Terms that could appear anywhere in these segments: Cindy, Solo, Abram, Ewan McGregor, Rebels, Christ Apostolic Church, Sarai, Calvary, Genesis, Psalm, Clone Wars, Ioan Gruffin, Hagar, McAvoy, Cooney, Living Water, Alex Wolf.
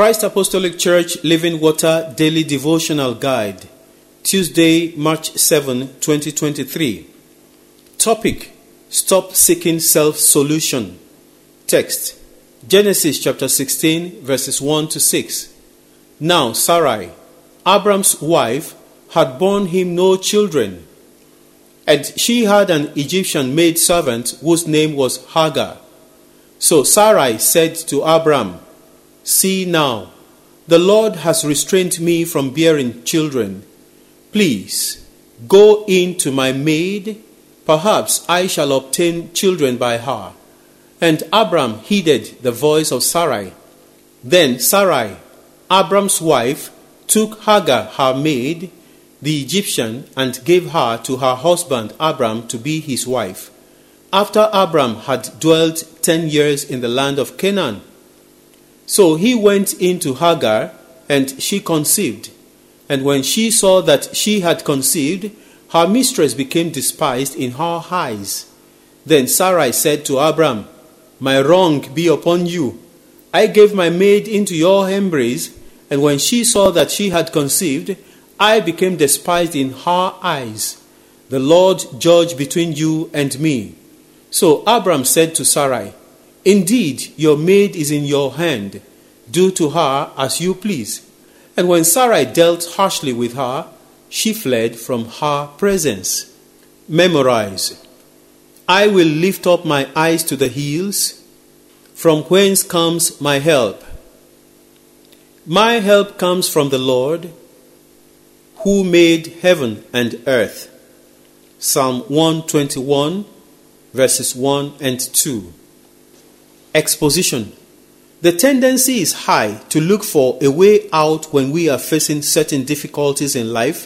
Christ Apostolic Church Living Water Daily Devotional Guide, Tuesday, March 7, 2023. Topic: Stop Seeking Self-Solution. Text: Genesis chapter 16, verses 1 to 6. Now Sarai, Abram's wife, had borne him no children, and she had an Egyptian maid servant whose name was Hagar. So Sarai said to Abram, "See now, the Lord has restrained me from bearing children. Please, go in to my maid. Perhaps I shall obtain children by her." And Abram heeded the voice of Sarai. Then Sarai, Abram's wife, took Hagar, her maid, the Egyptian, and gave her to her husband Abram to be his wife, after Abram had dwelt 10 years in the land of Canaan. So he went in to Hagar, and she conceived. And when she saw that she had conceived, her mistress became despised in her eyes. Then Sarai said to Abram, "My wrong be upon you. I gave my maid into your embrace, and when she saw that she had conceived, I became despised in her eyes. The Lord judge between you and me." So Abram said to Sarai, "Indeed, your maid is in your hand. Do to her as you please." And when Sarai dealt harshly with her, she fled from her presence. Memorize: I will lift up my eyes to the hills, from whence comes my help. My help comes from the Lord, who made heaven and earth. Psalm 121, verses 1 and 2. Exposition: The tendency is high to look for a way out when we are facing certain difficulties in life,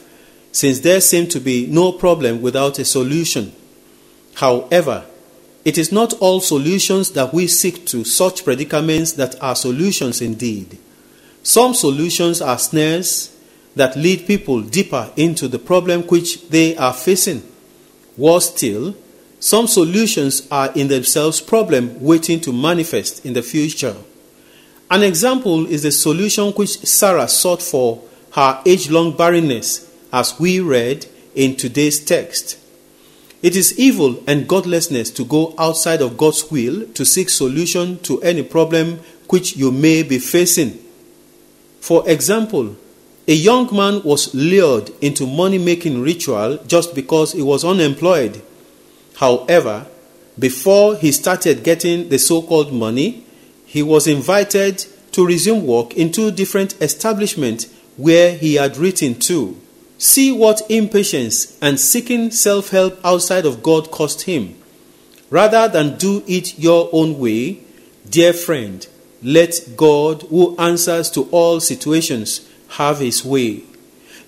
since there seems to be no problem without a solution. However, it is not all solutions that we seek to such predicaments that are solutions indeed. Some solutions are snares that lead people deeper into the problem which they are facing. Worse still, some solutions are in themselves problems waiting to manifest in the future. An example is the solution which Sarah sought for her age-long barrenness, as we read in today's text. It is evil and godlessness to go outside of God's will to seek solution to any problem which you may be facing. For example, a young man was lured into money-making ritual just because he was unemployed. However, before he started getting the so-called money, he was invited to resume work in two different establishments where he had written to. See what impatience and seeking self-help outside of God cost him. Rather than do it your own way, dear friend, let God, who answers to all situations, have his way.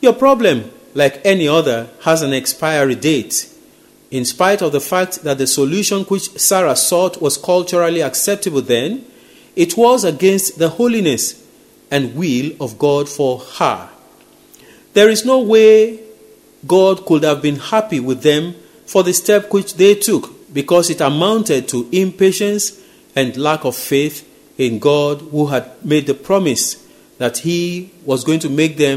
Your problem, like any other, has an expiry date. In spite of the fact that the solution which Sarah sought was culturally acceptable then, it was against the holiness and will of God for her. There is no way God could have been happy with them for the step which they took, because it amounted to impatience and lack of faith in God, who had made the promise that he was going to make them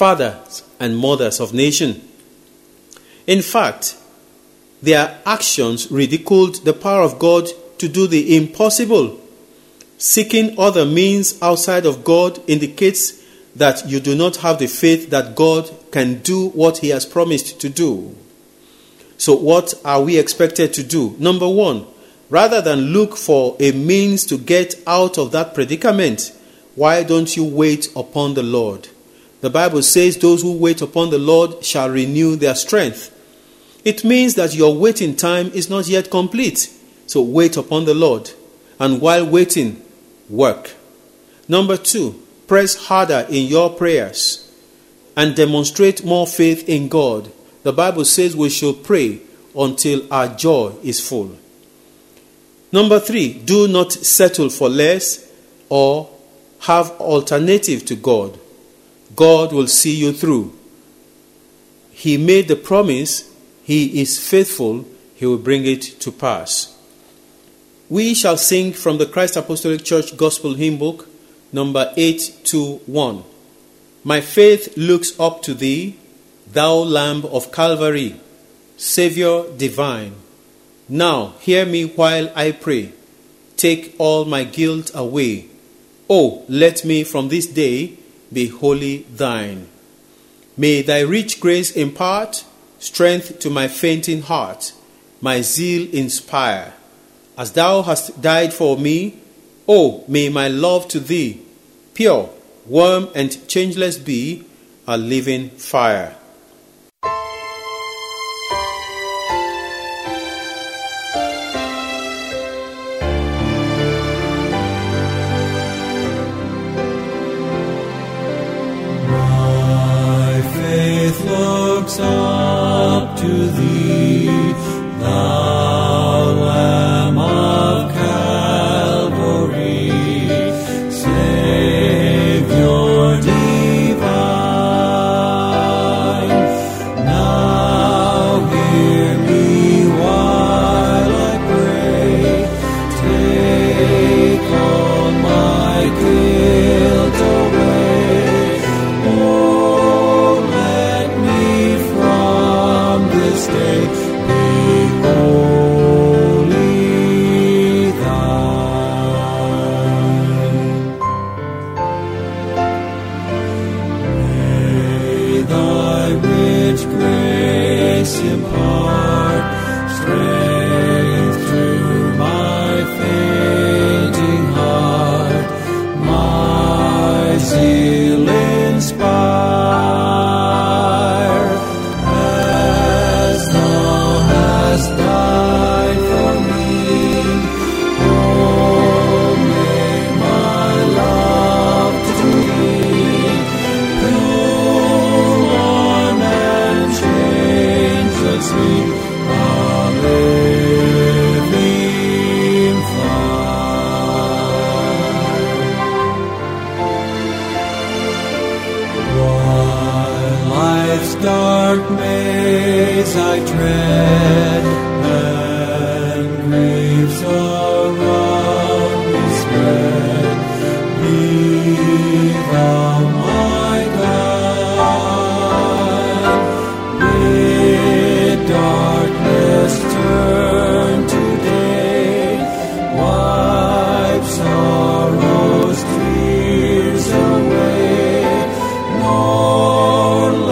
fathers and mothers of nations. In fact, their actions ridiculed the power of God to do the impossible. Seeking other means outside of God indicates that you do not have the faith that God can do what he has promised to do. So what are we expected to do? Number one, rather than look for a means to get out of that predicament, why don't you wait upon the Lord? The Bible says those who wait upon the Lord shall renew their strength. It means that your waiting time is not yet complete. So wait upon the Lord. And while waiting, work. Number two, press harder in your prayers and demonstrate more faith in God. The Bible says we shall pray until our joy is full. Number three, do not settle for less or have alternative to God. God will see you through. He made the promise. He is faithful, he will bring it to pass. We shall sing from the Christ Apostolic Church Gospel Hymn Book, Number 821. My faith looks up to thee, thou Lamb of Calvary, Savior divine. Now hear me while I pray. Take all my guilt away. Oh, let me from this day be wholly thine. May thy rich grace impart strength to my fainting heart, my zeal inspire. As thou hast died for me, oh, may my love to thee, pure, warm, and changeless be, a living fire. Up to thee, thou Lamb of Calvary, Savior divine. Now hear me while I pray. Take all my guilt away. Oh, let me this day be wholly thine. May thy rich grace impart strength to my fainting heart, my zeal inspire. Dark maze I tread, and graves around me spread. Be thou my God. Bid darkness turn to day. Wipe sorrow's tears away. Lord,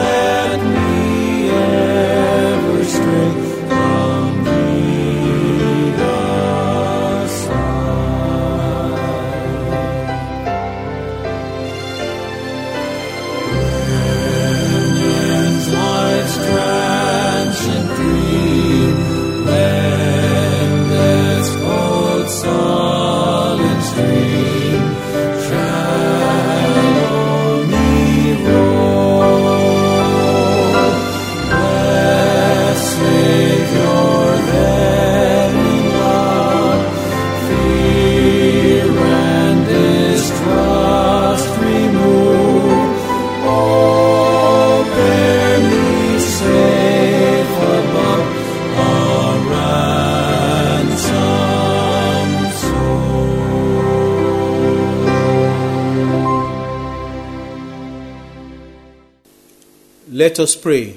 let us pray.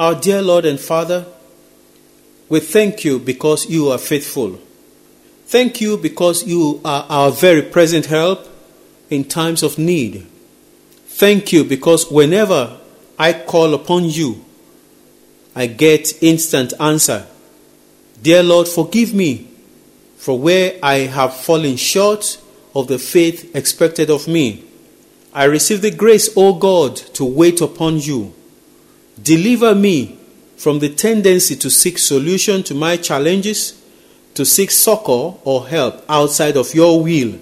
Our dear Lord and Father, we thank you because you are faithful. Thank you because you are our very present help in times of need. Thank you because whenever I call upon you, I get instant answer. Dear Lord, forgive me for where I have fallen short of the faith expected of me. I receive the grace, O God, to wait upon you. Deliver me from the tendency to seek solution to my challenges, to seek succor or help outside of your will.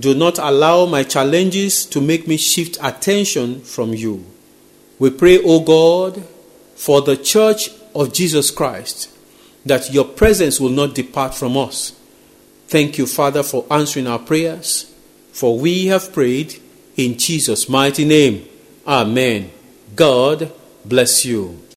Do not allow my challenges to make me shift attention from you. We pray, O God, for the Church of Jesus Christ, that your presence will not depart from us. Thank you, Father, for answering our prayers, for we have prayed in Jesus' mighty name. Amen. God bless you.